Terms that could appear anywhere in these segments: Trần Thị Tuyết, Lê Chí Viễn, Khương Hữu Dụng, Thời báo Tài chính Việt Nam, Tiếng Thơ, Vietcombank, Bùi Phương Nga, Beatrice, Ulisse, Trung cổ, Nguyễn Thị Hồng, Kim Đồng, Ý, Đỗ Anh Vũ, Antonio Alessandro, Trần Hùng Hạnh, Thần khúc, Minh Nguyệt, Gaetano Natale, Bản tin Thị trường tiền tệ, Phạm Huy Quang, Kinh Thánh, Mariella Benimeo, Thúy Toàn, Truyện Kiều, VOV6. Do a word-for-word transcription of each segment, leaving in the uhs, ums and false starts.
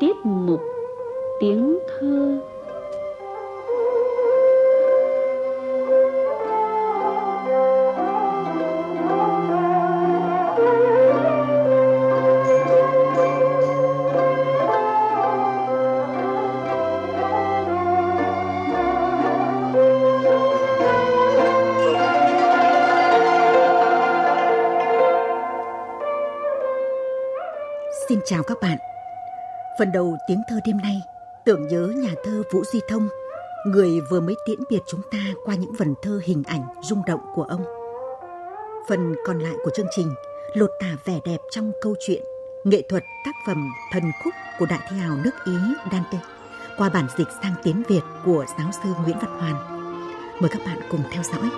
tiết mục Tiếng Thơ. Xin chào các bạn. Phần đầu Tiếng Thơ đêm nay tưởng nhớ nhà thơ Vũ Duy Thông, người vừa mới tiễn biệt chúng ta qua những vần thơ hình ảnh rung động của ông. Phần còn lại của chương trình lột tả vẻ đẹp trong câu chuyện, nghệ thuật tác phẩm Thần Khúc của đại thi hào nước Ý Dante qua bản dịch sang tiếng Việt của giáo sư Nguyễn Văn Hoàn. Mời các bạn cùng theo dõi.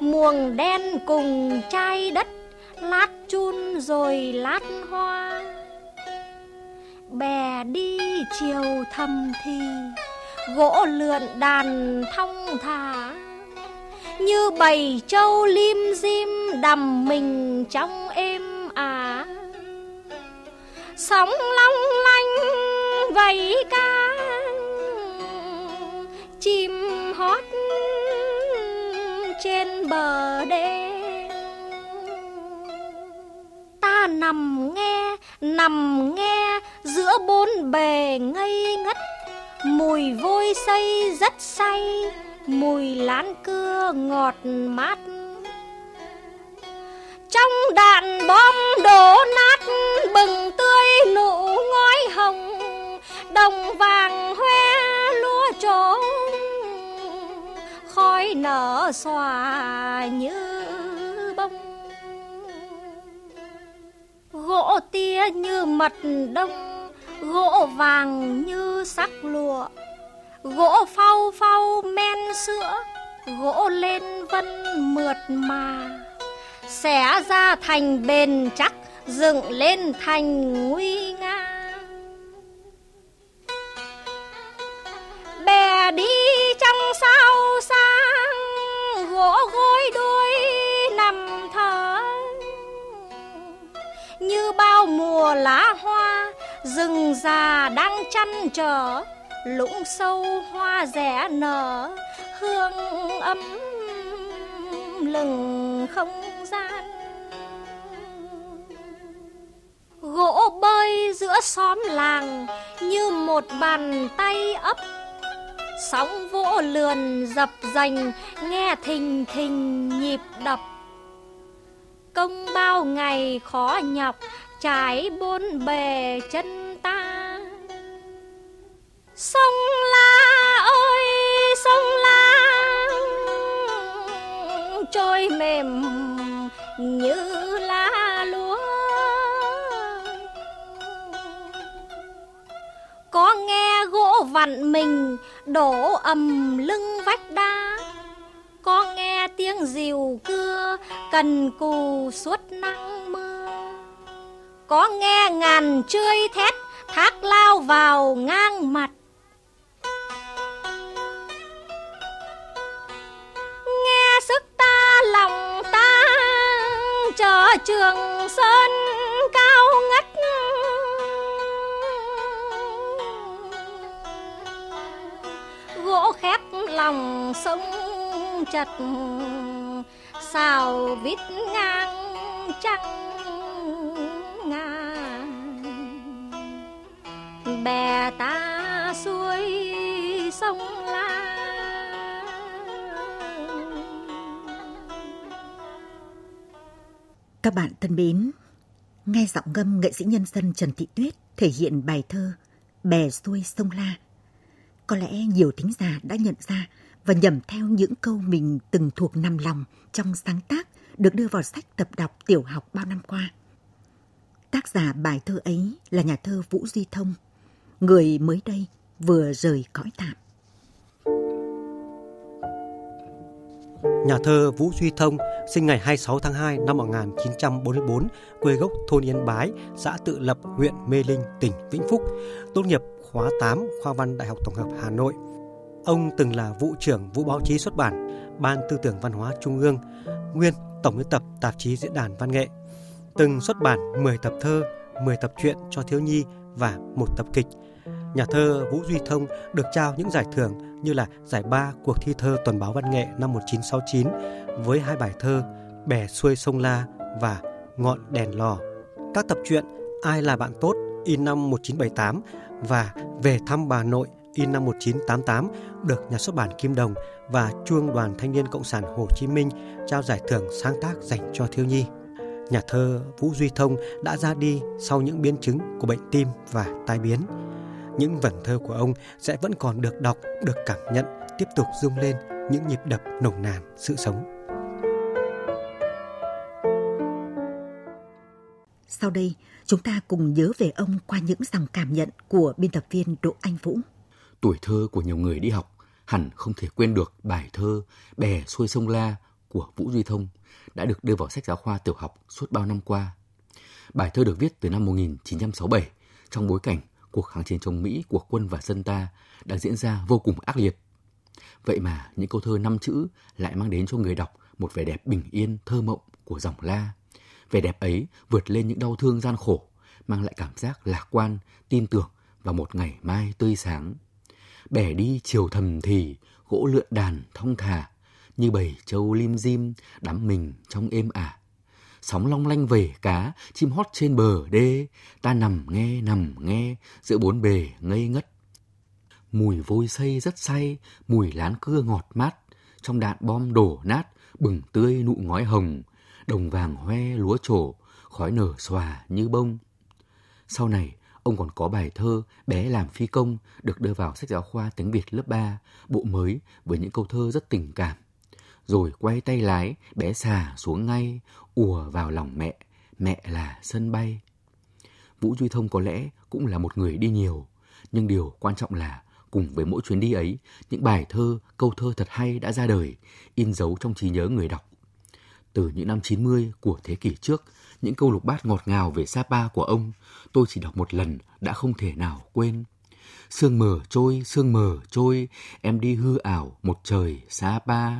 Muồng đen cùng chai đất, lát chun rồi lát hoa. Bè đi chiều thầm thì, gỗ lượn đàn thong thả. Như bầy trâu lim dim đầm mình trong êm ả. Sóng long lanh vẫy cá, chim hót trên bờ đêm. Ta nằm nghe, nằm nghe giữa bốn bề ngây ngất. Mùi vôi xây rất say, mùi lán cưa ngọt mát. Trong đạn bom đổ nát, bừng tươi nụ ngói hồng. Đồng vàng hoe lúa trổ, khói nở xòa như bông. Gỗ tia như mật đông, gỗ vàng như sắc lụa. Gỗ phau phau men sữa, gỗ lên vân mượt mà. Xẻ ra thành bền chắc, dựng lên thành nguy nga. Bè đi trong sao sang, gỗ gối đuôi nằm thở. Như bao mùa lá hoa, rừng già đang chăn trở. Lũng sâu hoa rẽ nở, hương ấm lừng không gian. Gỗ bơi giữa xóm làng, như một bàn tay ấp. Sóng vỗ lườn dập dành, nghe thình thình nhịp đập. Công bao ngày khó nhọc, trải bốn bề chân ta. Sông La ơi sông La, trôi mềm như lá lúa. Có nghe gỗ vặn mình đổ ầm lưng vách đá. Có nghe tiếng rìu cưa cần cù suốt nắng mưa. Có nghe ngàn trươi thét thác lao vào ngang mặt. Nghe sức ta lòng ta chờ Trường Sơn cao ngất. Gỗ khép lòng sông chật, xào vít ngang trăng ngang. Bè ta xuôi sông La. Các bạn thân mến, nghe giọng ngâm nghệ sĩ nhân dân Trần Thị Tuyết thể hiện bài thơ Bè xuôi sông La. Có lẽ nhiều thính giả đã nhận ra và nhẩm theo những câu mình từng thuộc nằm lòng trong sáng tác được đưa vào sách tập đọc tiểu học bao năm qua. Tác giả bài thơ ấy là nhà thơ Vũ Duy Thông, người mới đây vừa rời cõi tạm. Nhà thơ Vũ Duy Thông sinh ngày hai mươi sáu tháng hai năm một nghìn chín trăm bốn mươi tư, quê gốc thôn Yên Bái, xã Tự Lập, huyện Mê Linh, tỉnh Vĩnh Phúc, tốt nghiệp khóa tám Khoa Văn Đại học Tổng hợp Hà Nội. Ông từng là vụ trưởng vụ báo chí xuất bản, Ban Tư tưởng Văn hóa Trung ương, nguyên tổng biên tập tạp chí Diễn đàn Văn nghệ, từng xuất bản mười tập thơ, mười tập truyện cho thiếu nhi và một tập kịch. Nhà thơ Vũ Duy Thông được trao những giải thưởng như là giải ba cuộc thi thơ tuần báo Văn nghệ năm một nghìn chín trăm sáu mươi chín với hai bài thơ Bè xuôi sông La và Ngọn đèn lò. Các tập truyện Ai là bạn tốt in năm một nghìn chín trăm bảy mươi tám và Về thăm bà nội in năm một nghìn chín trăm tám mươi tám được nhà xuất bản Kim Đồng và Chuông Đoàn Thanh niên Cộng sản Hồ Chí Minh trao giải thưởng sáng tác dành cho thiếu nhi. Nhà thơ Vũ Duy Thông đã ra đi sau những biến chứng của bệnh tim và tai biến. Những vần thơ của ông sẽ vẫn còn được đọc, được cảm nhận, tiếp tục rung lên những nhịp đập nồng nàn sự sống. Sau đây, chúng ta cùng nhớ về ông qua những dòng cảm nhận của biên tập viên Đỗ Anh Vũ. Tuổi thơ của nhiều người đi học hẳn không thể quên được bài thơ Bè xuôi sông La của Vũ Duy Thông đã được đưa vào sách giáo khoa tiểu học suốt bao năm qua. Bài thơ được viết từ năm một nghìn chín trăm sáu mươi bảy trong bối cảnh cuộc kháng chiến chống Mỹ của quân và dân ta đang diễn ra vô cùng ác liệt. Vậy mà những câu thơ năm chữ lại mang đến cho người đọc một vẻ đẹp bình yên thơ mộng của dòng La. Vẻ đẹp ấy vượt lên những đau thương gian khổ, mang lại cảm giác lạc quan, tin tưởng vào một ngày mai tươi sáng. Bẻ đi chiều thầm thì, gỗ lượn đàn thong thả, như bầy trâu lim dim đắm mình trong êm ả. Sóng long lanh vẩy cá, chim hót trên bờ đê, ta nằm nghe nằm nghe giữa bốn bề ngây ngất. Mùi vôi xây rất say, mùi lán cưa ngọt mát, trong đạn bom đổ nát, bừng tươi nụ ngói hồng, đồng vàng hoe lúa trổ, khói nở xòa như bông. Sau này, ông còn có bài thơ Bé làm phi công được đưa vào sách giáo khoa tiếng Việt lớp ba, bộ mới với những câu thơ rất tình cảm. Rồi quay tay lái, bé xà xuống ngay, ùa vào lòng mẹ, mẹ là sân bay. Vũ Duy Thông có lẽ cũng là một người đi nhiều, nhưng điều quan trọng là cùng với mỗi chuyến đi ấy, những bài thơ, câu thơ thật hay đã ra đời, in dấu trong trí nhớ người đọc. Từ những năm chín mươi của thế kỷ trước, những câu lục bát ngọt ngào về Sapa của ông, tôi chỉ đọc một lần đã không thể nào quên. Sương mờ trôi, sương mờ trôi, em đi hư ảo một trời Sapa.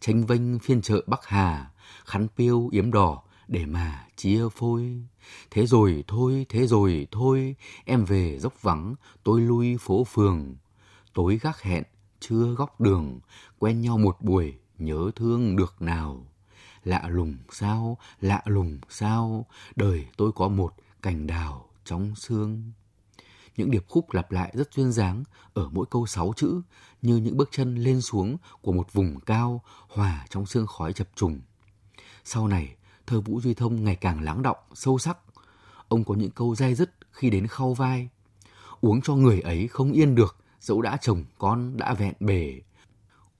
Tranh vênh phiên chợ Bắc Hà, khắn piêu yếm đỏ để mà chia phôi. Thế rồi thôi, thế rồi thôi, em về dốc vắng, tôi lui phố phường. Tối gác hẹn, trưa góc đường, quen nhau một buổi, nhớ thương được nào. Lạ lùng sao, lạ lùng sao, đời tôi có một cành đào trong xương. Những điệp khúc lặp lại rất duyên dáng ở mỗi câu sáu chữ, như những bước chân lên xuống của một vùng cao hòa trong sương khói chập trùng. Sau này, thơ Vũ Duy Thông ngày càng lắng đọng, sâu sắc. Ông có những câu dai dứt khi đến khâu vai. Uống cho người ấy không yên được, dẫu đã chồng con đã vẹn bể.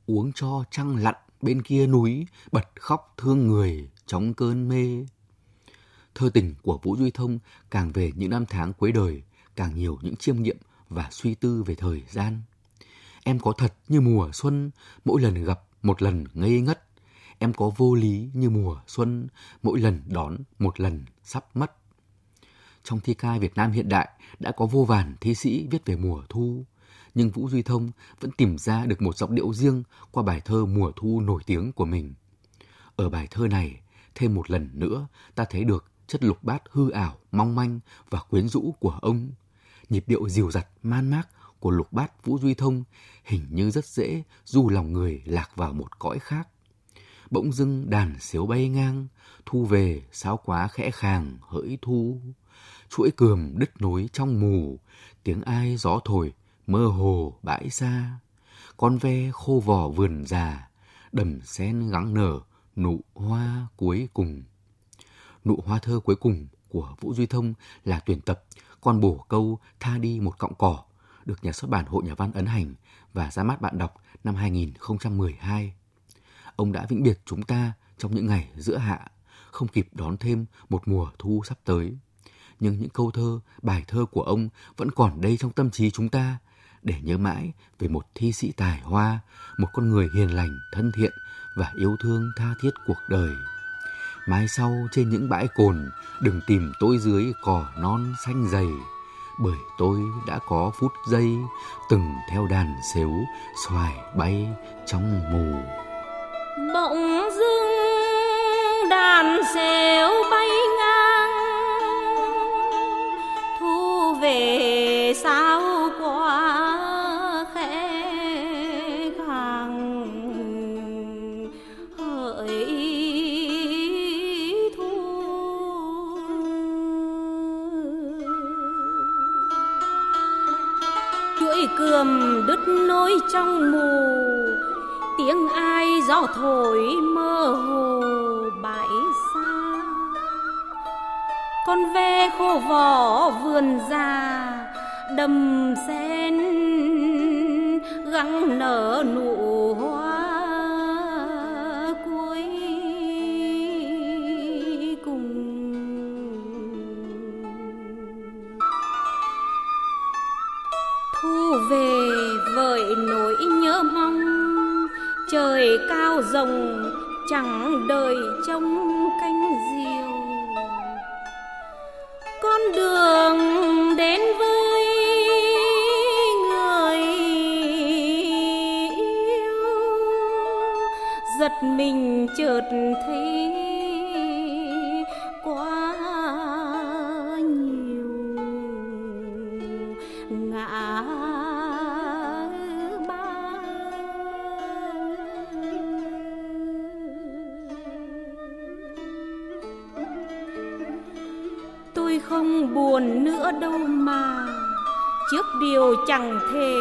Uống cho trăng lặn bên kia núi, bật khóc thương người trong cơn mê. Thơ tình của Vũ Duy Thông càng về những năm tháng cuối đời, càng nhiều những chiêm nghiệm và suy tư về thời gian. Em có thật như mùa xuân, mỗi lần gặp một lần ngây ngất. Em có vô lý như mùa xuân, mỗi lần đón một lần sắp mất. Trong thi ca Việt Nam hiện đại đã có vô vàn thi sĩ viết về mùa thu, nhưng Vũ Duy Thông vẫn tìm ra được một giọng điệu riêng qua bài thơ Mùa thu nổi tiếng của mình. Ở bài thơ này, thêm một lần nữa ta thấy được chất lục bát hư ảo, mong manh và quyến rũ của ông. Nhịp điệu dìu dặt, man mác của lục bát Vũ Duy Thông hình như rất dễ du lòng người lạc vào một cõi khác. Bỗng dưng đàn xếu bay ngang, thu về sáo quá khẽ khàng hỡi thu. Chuỗi cườm đứt nối trong mù, tiếng ai gió thổi mơ hồ bãi xa. Con ve khô vỏ vườn già, đầm sen gắng nở nụ hoa cuối cùng. Nụ hoa thơ cuối cùng của Vũ Duy Thông là tuyển tập Con bổ câu tha đi một cọng cỏ, được nhà xuất bản Hội Nhà văn ấn hành và ra mắt bạn đọc năm hai nghìn không trăm mười hai. Ông đã vĩnh biệt chúng ta trong những ngày giữa hạ, không kịp đón thêm một mùa thu sắp tới. Nhưng những câu thơ, bài thơ của ông vẫn còn đây trong tâm trí chúng ta, để nhớ mãi về một thi sĩ tài hoa, một con người hiền lành, thân thiện và yêu thương tha thiết cuộc đời. Mái sau trên những bãi cồn, đừng tìm tôi dưới cỏ non xanh dày, bởi tôi đã có phút giây từng theo đàn sếu xoài bay trong mù. Bỗng dưng đàn sếu bay ngang, thu về sao quá khẽ khàng, hỡi thu. Chuỗi cườm đứt nối trong mù, tiếng ai gió thổi mơ hồ bãi xa. Con ve khô vỏ vườn già, đầm sen gắng nở nụ hoa cuối cùng. Thu về vợi nỗi nhớ mong, trời cao rồng chẳng đời trông cánh diều. Con đường đến với người yêu, giật mình chợt thấy quá nhiều ngã. Không buồn nữa đâu mà, trước điều chẳng thể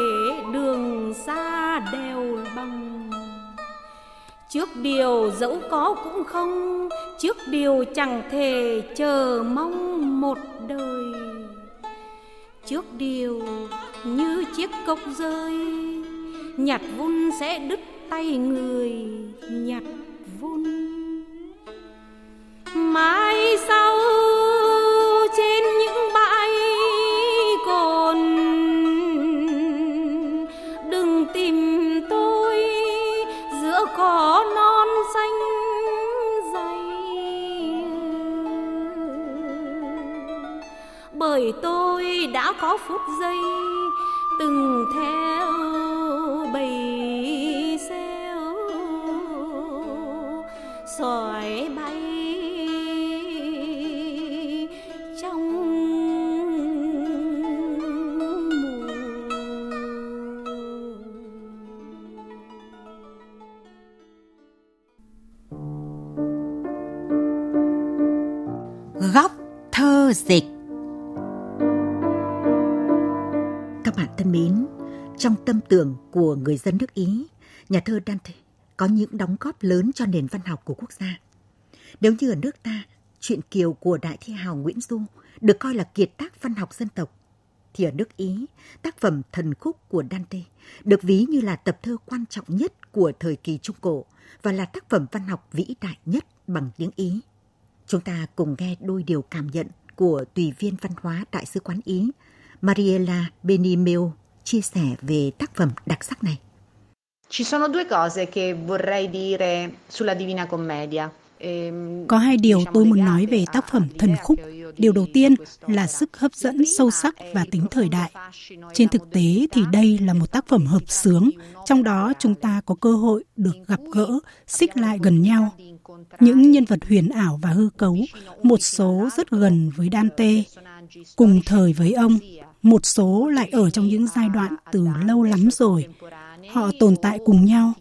đường xa đều bằng. Trước điều dẫu có cũng không, trước điều chẳng thể chờ mong một đời. Trước điều như chiếc cốc rơi, nhặt vun sẽ đứt tay người nhặt vun. Mãi sau trên những bãi cồn, đừng tìm tôi giữa cỏ non xanh dày, bởi tôi đã có phút giây từng theo bầy sếu xoài bay. Dịch. Các bạn thân mến, trong tâm tưởng của người dân nước Ý, nhà thơ Dante có những đóng góp lớn cho nền văn học của quốc gia. Nếu như ở nước ta, Truyện Kiều của đại thi hào Nguyễn Du được coi là kiệt tác văn học dân tộc, thì ở nước Ý, tác phẩm Thần Khúc của Dante được ví như là tập thơ quan trọng nhất của thời kỳ Trung Cổ và là tác phẩm văn học vĩ đại nhất bằng tiếng Ý. Chúng ta cùng nghe đôi điều cảm nhận của tùy viên văn hóa Đại sứ quán Ý Mariella Benimeo chia sẻ về tác phẩm đặc sắc này. Có hai điều tôi muốn nói về tác phẩm Thần Khúc. Điều đầu tiên là sức hấp dẫn sâu sắc và tính thời đại. Trên thực tế thì đây là một tác phẩm hợp xướng, trong đó chúng ta có cơ hội được gặp gỡ, xích lại gần nhau. Những nhân vật huyền ảo và hư cấu, một số rất gần với Dante, cùng thời với ông, một số lại ở trong những giai đoạn từ lâu lắm rồi. Họ tồn tại cùng nhau,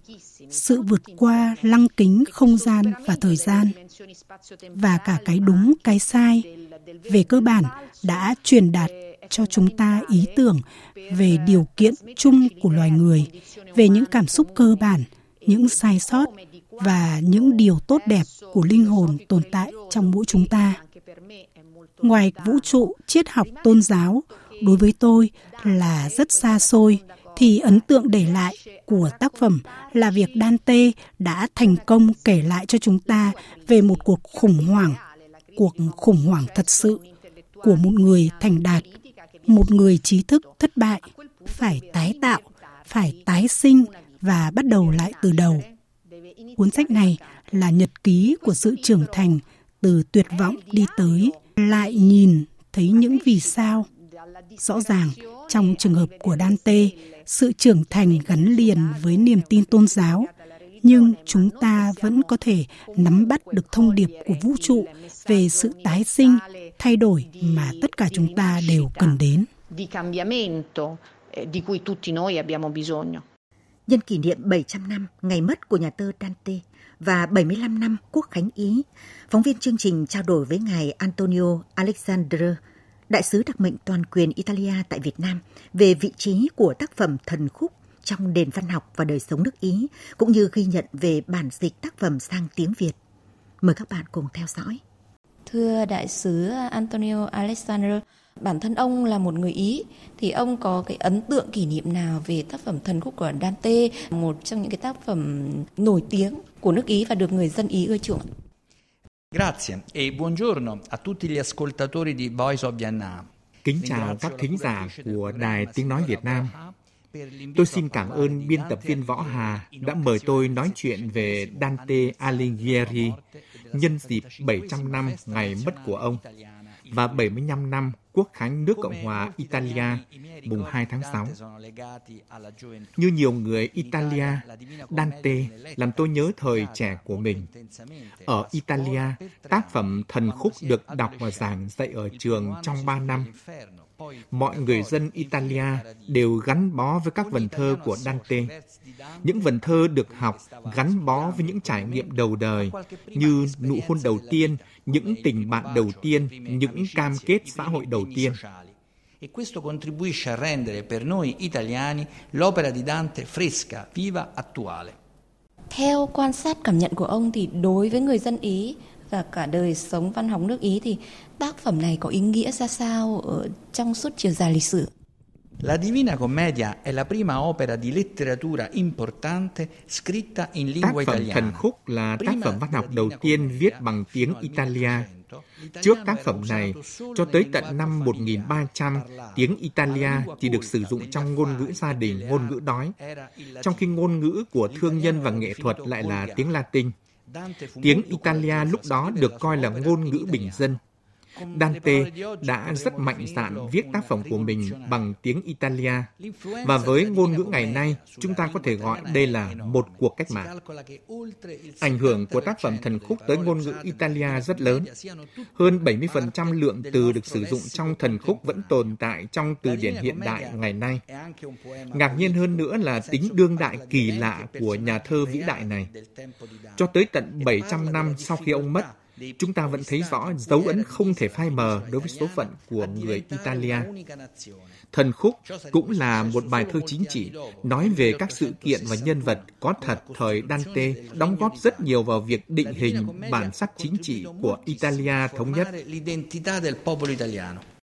sự vượt qua lăng kính không gian và thời gian, và cả cái đúng, cái sai, về cơ bản đã truyền đạt cho chúng ta ý tưởng về điều kiện chung của loài người, về những cảm xúc cơ bản, những sai sót và những điều tốt đẹp của linh hồn tồn tại trong mỗi chúng ta. Ngoài vũ trụ, triết học, tôn giáo, đối với tôi là rất xa xôi, thì ấn tượng để lại của tác phẩm là việc Dante đã thành công kể lại cho chúng ta về một cuộc khủng hoảng, cuộc khủng hoảng thật sự của một người thành đạt, một người trí thức thất bại phải tái tạo, phải tái sinh và bắt đầu lại từ đầu. Cuốn sách này là nhật ký của sự trưởng thành từ tuyệt vọng đi tới, lại nhìn thấy những vì sao. Rõ ràng, trong trường hợp của Dante, sự trưởng thành gắn liền với niềm tin tôn giáo, nhưng chúng ta vẫn có thể nắm bắt được thông điệp của vũ trụ về sự tái sinh, thay đổi mà tất cả chúng ta đều cần đến. Nhân kỷ niệm bảy trăm năm ngày mất của nhà thơ Dante và bảy mươi lăm năm Quốc khánh Ý, phóng viên chương trình trao đổi với ngài Antonio Alessandro, đại sứ đặc mệnh toàn quyền Italia tại Việt Nam, về vị trí của tác phẩm Thần khúc trong nền văn học và đời sống nước Ý, cũng như ghi nhận về bản dịch tác phẩm sang tiếng Việt. Mời các bạn cùng theo dõi. Thưa đại sứ Antonio Alessandro, bản thân ông là một người Ý, thì ông có cái ấn tượng kỷ niệm nào về tác phẩm Thần khúc của Dante, một trong những cái tác phẩm nổi tiếng của nước Ý và được người dân Ý ưa chuộng? Grazie e buongiorno a tutti gli ascoltatori di Voice of Vienna. Kính chào các thính giả của Đài Tiếng Nói Việt Nam. Tôi xin cảm ơn biên tập viên Võ Hà đã mời tôi nói chuyện về Dante Alighieri nhân dịp bảy trăm năm ngày mất của ông và bảy mươi lăm năm Quốc khánh nước Cộng hòa Italia mùng hai tháng sáu. Như nhiều người Italia, Dante làm tôi nhớ thời trẻ của mình. Ở Italia, tác phẩm Thần khúc được đọc và giảng dạy ở trường trong ba năm. Mọi người dân Italia đều gắn bó với các vần thơ của Dante. Những vần thơ được học gắn bó với những trải nghiệm đầu đời như nụ hôn đầu tiên, những tình bạn đầu tiên, những cam kết xã hội đầu tiên. E questo contribuisce a rendere per noi italiani l'opera di Dante fresca, viva, attuale. Theo quan sát cảm nhận của ông thì đối với người dân Ý và cả đời sống văn học nước Ý thì tác phẩm này có ý nghĩa ra sao ở trong suốt chiều dài lịch sử? La Divina Commedia è la prima opera di letteratura importante scritta in lingua italiana. Tác phẩm Thần khúc là tác phẩm văn học đầu tiên viết bằng tiếng Italia. Trước tác phẩm này, cho tới tận năm một nghìn ba trăm, tiếng Italia thì được sử dụng trong ngôn ngữ gia đình, ngôn ngữ đói, trong khi ngôn ngữ của thương nhân và nghệ thuật lại là tiếng Latin. Tiếng Italia lúc đó được coi là ngôn ngữ bình dân. Dante đã rất mạnh dạn viết tác phẩm của mình bằng tiếng Italia, và với ngôn ngữ ngày nay, chúng ta có thể gọi đây là một cuộc cách mạng. Ảnh hưởng của tác phẩm Thần khúc tới ngôn ngữ Italia rất lớn. Hơn bảy mươi phần trăm lượng từ được sử dụng trong Thần khúc vẫn tồn tại trong từ điển hiện đại ngày nay. Ngạc nhiên hơn nữa là tính đương đại kỳ lạ của nhà thơ vĩ đại này. Cho tới tận bảy trăm năm sau khi ông mất, chúng ta vẫn thấy rõ dấu ấn không thể phai mờ đối với số phận của người Italia. Thần khúc cũng là một bài thơ chính trị, nói về các sự kiện và nhân vật có thật thời Dante, đóng góp rất nhiều vào việc định hình bản sắc chính trị của Italia thống nhất.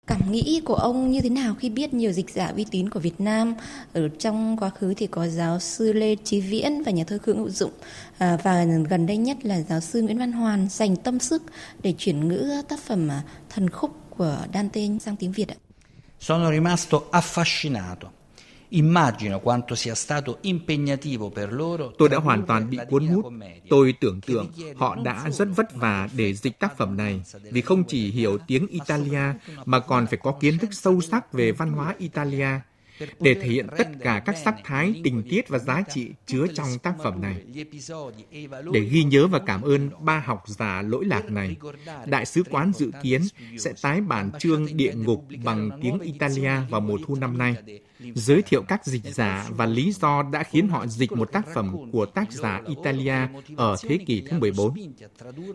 Cảm nghĩ của ông như thế nào khi biết nhiều dịch giả uy tín của Việt Nam? Ở trong quá khứ thì có giáo sư Lê Chí Viễn và nhà thơ Khương Hữu Dụng, à, và gần đây nhất là giáo sư Nguyễn Văn Hoàn dành tâm sức để chuyển ngữ tác phẩm Thần khúc của Dante sang tiếng Việt ạ. Sono rimasto affascinato. Immagino quanto sia stato impegnativo per loro. Tôi đã hoàn toàn bị cuốn hút. Tôi tưởng tượng họ đã rất vất vả để dịch tác phẩm này, vì không chỉ hiểu tiếng Italia mà còn phải có kiến thức sâu sắc về văn hóa Italia để thể hiện tất cả các sắc thái, tình tiết và giá trị chứa trong tác phẩm này. Để ghi nhớ và cảm ơn ba học giả lỗi lạc này, Đại sứ quán dự kiến sẽ tái bản chương Địa ngục bằng tiếng Italia vào mùa thu năm nay, giới thiệu các dịch giả và lý do đã khiến họ dịch một tác phẩm của tác giả Italia ở thế kỷ thứ mười bốn.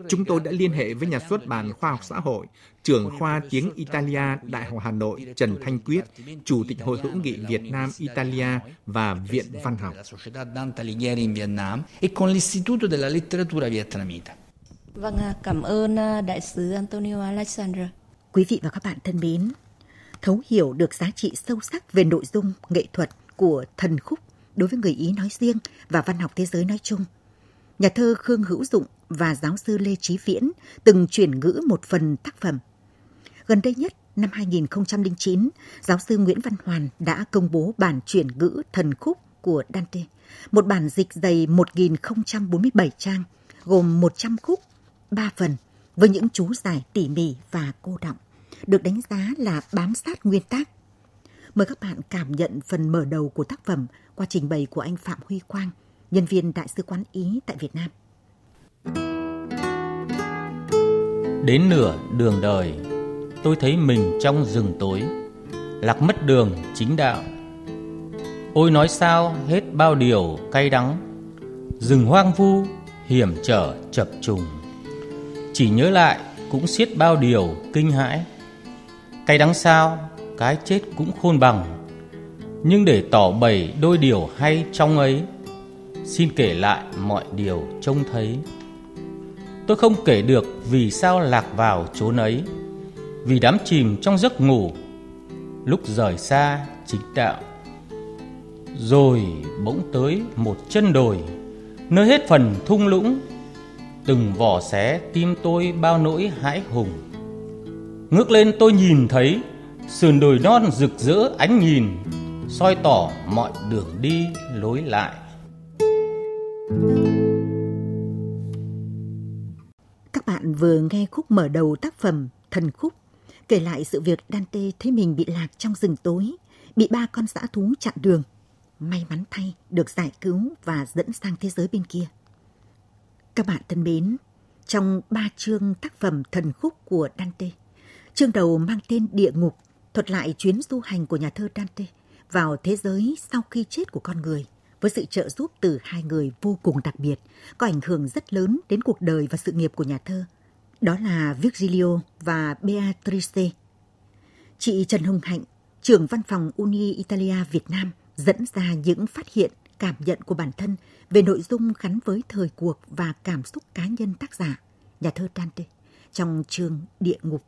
Chúng tôi đã liên hệ với nhà xuất bản Khoa học Xã hội, trưởng khoa tiếng Italia Đại học Hà Nội Trần Thanh Quyết, Chủ tịch Hội hữu nghị Việt Nam Italia và Viện Văn học. Vâng, cảm ơn đại sứ Antonio Alessandro. Quý vị và các bạn thân mến, thấu hiểu được giá trị sâu sắc về nội dung nghệ thuật của Thần khúc đối với người Ý nói riêng và văn học thế giới nói chung, nhà thơ Khương Hữu Dụng và giáo sư Lê Chí Viễn từng chuyển ngữ một phần tác phẩm. Gần đây nhất năm hai nghìn không trăm lẻ chín, giáo sư Nguyễn Văn Hoàn đã công bố bản chuyển ngữ Thần khúc của Dante, một bản dịch dày một nghìn không trăm bốn mươi bảy trang, gồm một trăm khúc, ba phần, với những chú giải tỉ mỉ và cô đọng, được đánh giá là bám sát nguyên tác. Mời các bạn cảm nhận phần mở đầu của tác phẩm qua trình bày của anh Phạm Huy Quang, nhân viên Đại sứ quán Ý tại Việt Nam. Đến nửa đường đời, tôi thấy mình trong rừng tối, lạc mất đường chính đạo. Ôi nói sao hết bao điều cay đắng, rừng hoang vu, hiểm trở chập trùng. Chỉ nhớ lại cũng xiết bao điều kinh hãi. Cay đắng sao, cái chết cũng khôn bằng. Nhưng để tỏ bày đôi điều hay trong ấy, xin kể lại mọi điều trông thấy. Tôi không kể được vì sao lạc vào chốn ấy, vì đắm chìm trong giấc ngủ, lúc rời xa chính đạo. Rồi bỗng tới một chân đồi, nơi hết phần thung lũng, từng vỏ xé tim tôi bao nỗi hãi hùng. Ngước lên tôi nhìn thấy sườn đồi non rực rỡ ánh nhìn, soi tỏ mọi đường đi lối lại. Các bạn vừa nghe khúc mở đầu tác phẩm Thần khúc kể lại sự việc Dante thấy mình bị lạc trong rừng tối, bị ba con dã thú chặn đường, may mắn thay được giải cứu và dẫn sang thế giới bên kia. Các bạn thân mến, trong ba chương tác phẩm Thần khúc của Dante, chương đầu mang tên Địa ngục thuật lại chuyến du hành của nhà thơ Dante vào thế giới sau khi chết của con người, với sự trợ giúp từ hai người vô cùng đặc biệt, có ảnh hưởng rất lớn đến cuộc đời và sự nghiệp của nhà thơ. Đó là Virgilio và Beatrice. Chị Trần Hùng Hạnh, trưởng văn phòng Uni Italia Việt Nam, dẫn ra những phát hiện, cảm nhận của bản thân về nội dung gắn với thời cuộc và cảm xúc cá nhân tác giả, nhà thơ Dante, trong chương Địa ngục.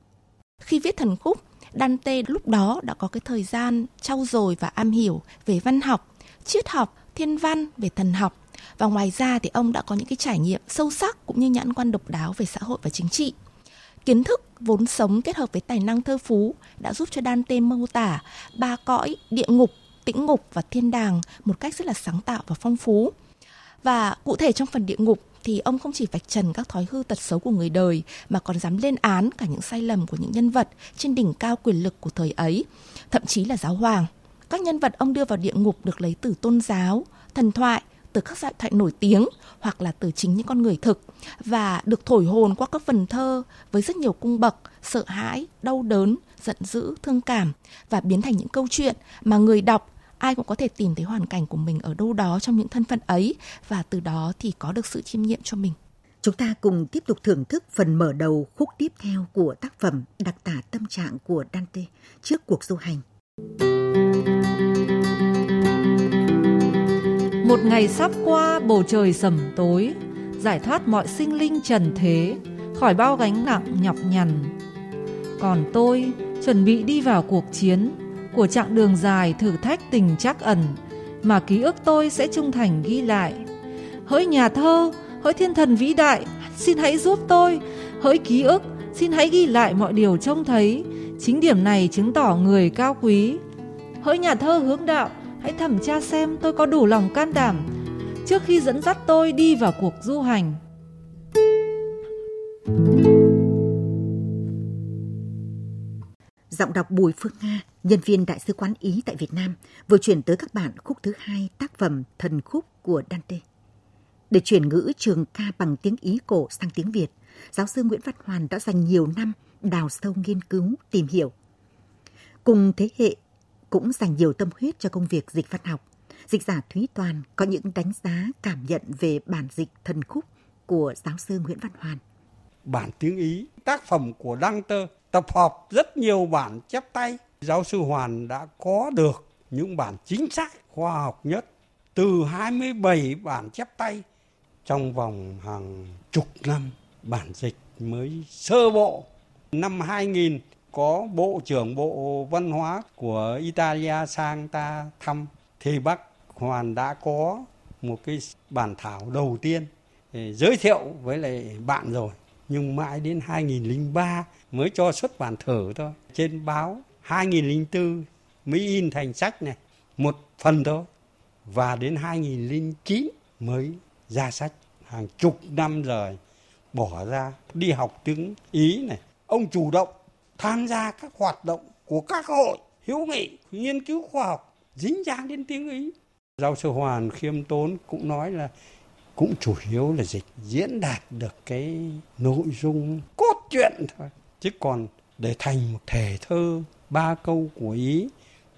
Khi viết Thần khúc, Dante lúc đó đã có cái thời gian trau dồi và am hiểu về văn học, triết học, thiên văn, về thần học. Và ngoài ra thì ông đã có những cái trải nghiệm sâu sắc cũng như nhãn quan độc đáo về xã hội và chính trị. Kiến thức vốn sống kết hợp với tài năng thơ phú đã giúp cho Dante mô tả ba cõi địa ngục, tĩnh ngục và thiên đàng một cách rất là sáng tạo và phong phú. Và cụ thể trong phần địa ngục thì ông không chỉ vạch trần các thói hư tật xấu của người đời mà còn dám lên án cả những sai lầm của những nhân vật trên đỉnh cao quyền lực của thời ấy, thậm chí là giáo hoàng. Các nhân vật ông đưa vào địa ngục được lấy từ tôn giáo, thần thoại, từ các giai thoại nổi tiếng hoặc là từ chính những con người thực, và được thổi hồn qua các vần thơ với rất nhiều cung bậc, sợ hãi, đau đớn, giận dữ, thương cảm, và biến thành những câu chuyện mà người đọc ai cũng có thể tìm thấy hoàn cảnh của mình ở đâu đó trong những thân phận ấy, và từ đó thì có được sự chiêm nghiệm cho mình. Chúng ta cùng tiếp tục thưởng thức phần mở đầu khúc tiếp theo của tác phẩm đặc tả tâm trạng của Dante trước cuộc du hành. Một ngày sắp qua, bầu trời sầm tối, giải thoát mọi sinh linh trần thế khỏi bao gánh nặng nhọc nhằn. Còn tôi chuẩn bị đi vào cuộc chiến của chặng đường dài thử thách tình trắc ẩn mà ký ức tôi sẽ trung thành ghi lại. Hỡi nhà thơ, hỡi thiên thần vĩ đại, xin hãy giúp tôi. Hỡi ký ức, xin hãy ghi lại mọi điều trông thấy. Chính điểm này chứng tỏ người cao quý. Hỡi nhà thơ hướng đạo, hãy thẩm tra xem tôi có đủ lòng can đảm trước khi dẫn dắt tôi đi vào cuộc du hành. Giọng đọc Bùi Phương Nga, nhân viên Đại sứ quán Ý tại Việt Nam, vừa chuyển tới các bạn khúc thứ hai tác phẩm Thần khúc của Dante. Để chuyển ngữ trường ca bằng tiếng Ý cổ sang tiếng Việt, giáo sư Nguyễn Văn Hoàn đã dành nhiều năm đào sâu nghiên cứu, tìm hiểu. Cùng thế hệ cũng dành nhiều tâm huyết cho công việc dịch văn học, dịch giả Thúy Toàn có những đánh giá, cảm nhận về bản dịch Thần khúc của giáo sư Nguyễn Văn Hoàn. Bản tiếng Ý, tác phẩm của Dante tập hợp rất nhiều bản chép tay. Giáo sư Hoàn đã có được những bản chính xác, khoa học nhất từ hai mươi bảy bản chép tay. Trong vòng hàng chục năm, bản dịch mới sơ bộ. Năm hai nghìn, có Bộ trưởng Bộ Văn hóa của Italia sang ta thăm, thì bác Hoàn đã có một cái bản thảo đầu tiên giới thiệu với lại bạn rồi. nhưng mãi đến hai nghìn không trăm lẻ ba mới cho xuất bản thử thôi. Trên báo hai nghìn không trăm lẻ bốn mới in thành sách này, một phần thôi. Và đến hai nghìn không trăm lẻ chín mới ra sách. Hàng chục năm rồi bỏ ra đi học tiếng Ý này. Ông chủ động tham gia các hoạt động của các hội hữu nghị, nghiên cứu khoa học dính dáng đến tiếng Ý. Giáo sư Hoàn khiêm tốn cũng nói là cũng chủ yếu là dịch diễn đạt được cái nội dung cốt truyện thôi. Chứ còn để thành một thể thơ ba câu của Ý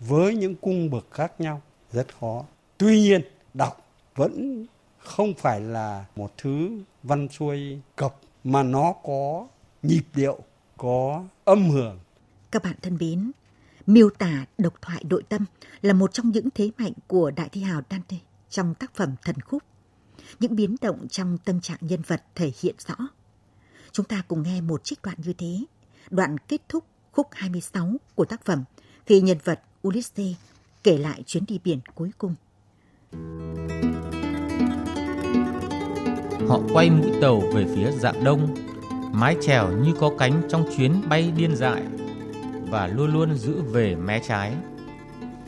với những cung bậc khác nhau rất khó. Tuy nhiên đọc vẫn không phải là một thứ văn xuôi cộc mà nó có nhịp điệu, có âm hưởng. Các bạn thân mến, miêu tả độc thoại nội tâm là một trong những thế mạnh của đại thi hào Dante trong tác phẩm Thần Khúc. Những biến động trong tâm trạng nhân vật thể hiện rõ. Chúng ta cùng nghe một trích đoạn như thế, đoạn kết thúc khúc hai mươi sáu của tác phẩm khi nhân vật Ulisse kể lại chuyến đi biển cuối cùng. Họ quay mũi tàu về phía rạng đông, mái chèo như có cánh trong chuyến bay điên dại và luôn luôn giữ về mé trái.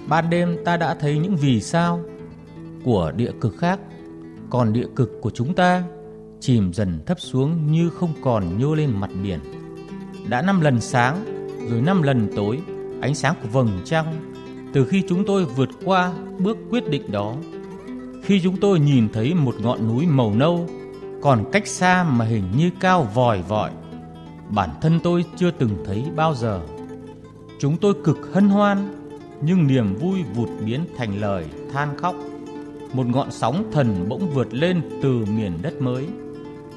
Ban đêm ta đã thấy những vì sao của địa cực khác, còn địa cực của chúng ta chìm dần thấp xuống như không còn nhô lên mặt biển. Đã năm lần sáng, rồi năm lần tối, ánh sáng của vầng trăng, từ khi chúng tôi vượt qua bước quyết định đó. Khi chúng tôi nhìn thấy một ngọn núi màu nâu, còn cách xa mà hình như cao vòi vọi, bản thân tôi chưa từng thấy bao giờ. Chúng tôi cực hân hoan, nhưng niềm vui vụt biến thành lời than khóc. Một ngọn sóng thần bỗng vượt lên từ miền đất mới,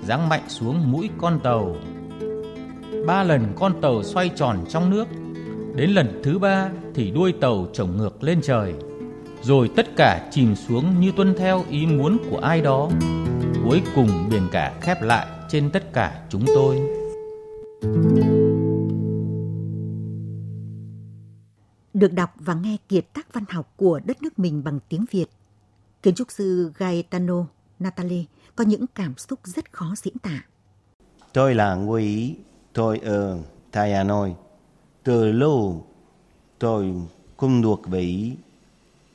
giáng mạnh xuống mũi con tàu. Ba lần con tàu xoay tròn trong nước, đến lần thứ ba thì đuôi tàu chổng ngược lên trời. Rồi tất cả chìm xuống như tuân theo ý muốn của ai đó. Cuối cùng biển cả khép lại trên tất cả chúng tôi. Được đọc và nghe kiệt tác văn học của đất nước mình bằng tiếng Việt, kiến trúc sư Gaetano Natale có những cảm xúc rất khó diễn tả. Tôi là người Ý, tôi ở tại Hà Nội. Từ lâu tôi không được về Ý.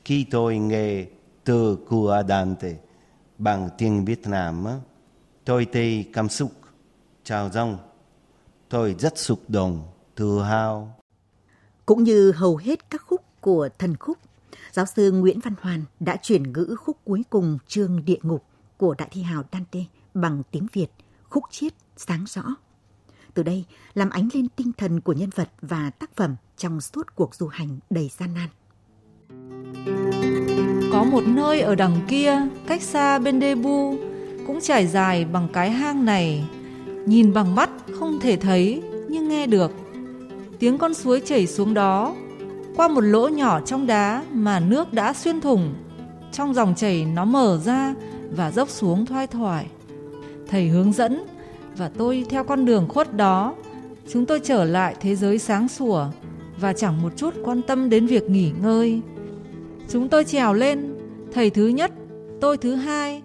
Khi tôi nghe từ của Dante bằng tiếng Việt Nam, tôi thấy cảm xúc trào dâng. Tôi rất xúc động, tự hào. Cũng như hầu hết các khúc của Thần Khúc, giáo sư Nguyễn Văn Hoàn đã chuyển ngữ khúc cuối cùng chương Địa Ngục của đại thi hào Dante bằng tiếng Việt, khúc chiết sáng rõ. Từ đây làm ánh lên tinh thần của nhân vật và tác phẩm trong suốt cuộc du hành đầy gian nan. Có một nơi ở đằng kia, cách xa bên Debu, cũng trải dài bằng cái hang này. Nhìn bằng mắt không thể thấy, nhưng nghe được. Tiếng con suối chảy xuống đó, qua một lỗ nhỏ trong đá mà nước đã xuyên thủng. Trong dòng chảy nó mở ra và dốc xuống thoai thoải. Thầy hướng dẫn và tôi theo con đường khuất đó. Chúng tôi trở lại thế giới sáng sủa và chẳng một chút quan tâm đến việc nghỉ ngơi. Chúng tôi trèo lên, thầy thứ nhất, tôi thứ hai,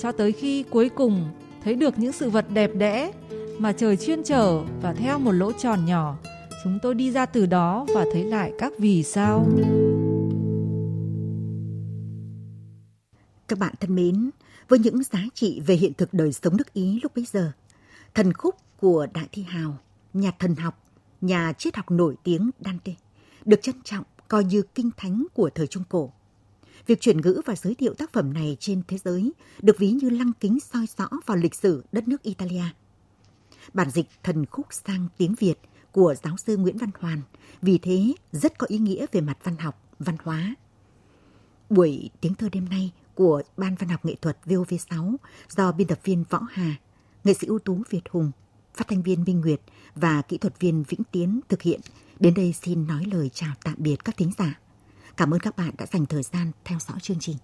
cho tới khi cuối cùng thấy được những sự vật đẹp đẽ mà trời chuyên chở, và theo một lỗ tròn nhỏ, chúng tôi đi ra từ đó và thấy lại các vì sao. Các bạn thân mến, với những giá trị về hiện thực đời sống nước Ý lúc bấy giờ, Thần Khúc của đại thi hào, nhà thần học, nhà triết học nổi tiếng Dante được trân trọng coi như kinh thánh của thời Trung Cổ. Việc chuyển ngữ và giới thiệu tác phẩm này trên thế giới được ví như lăng kính soi rõ vào lịch sử đất nước Italia. Bản dịch Thần Khúc sang tiếng Việt của giáo sư Nguyễn Văn Hoàn vì thế rất có ý nghĩa về mặt văn học, văn hóa. Buổi Tiếng Thơ đêm nay của Ban Văn học Nghệ thuật vê o vê sáu do biên tập viên Võ Hà, nghệ sĩ ưu tú Việt Hùng, phát thanh viên Minh Nguyệt và kỹ thuật viên Vĩnh Tiến thực hiện. Đến đây xin nói lời chào tạm biệt các thính giả. Cảm ơn các bạn đã dành thời gian theo dõi chương trình.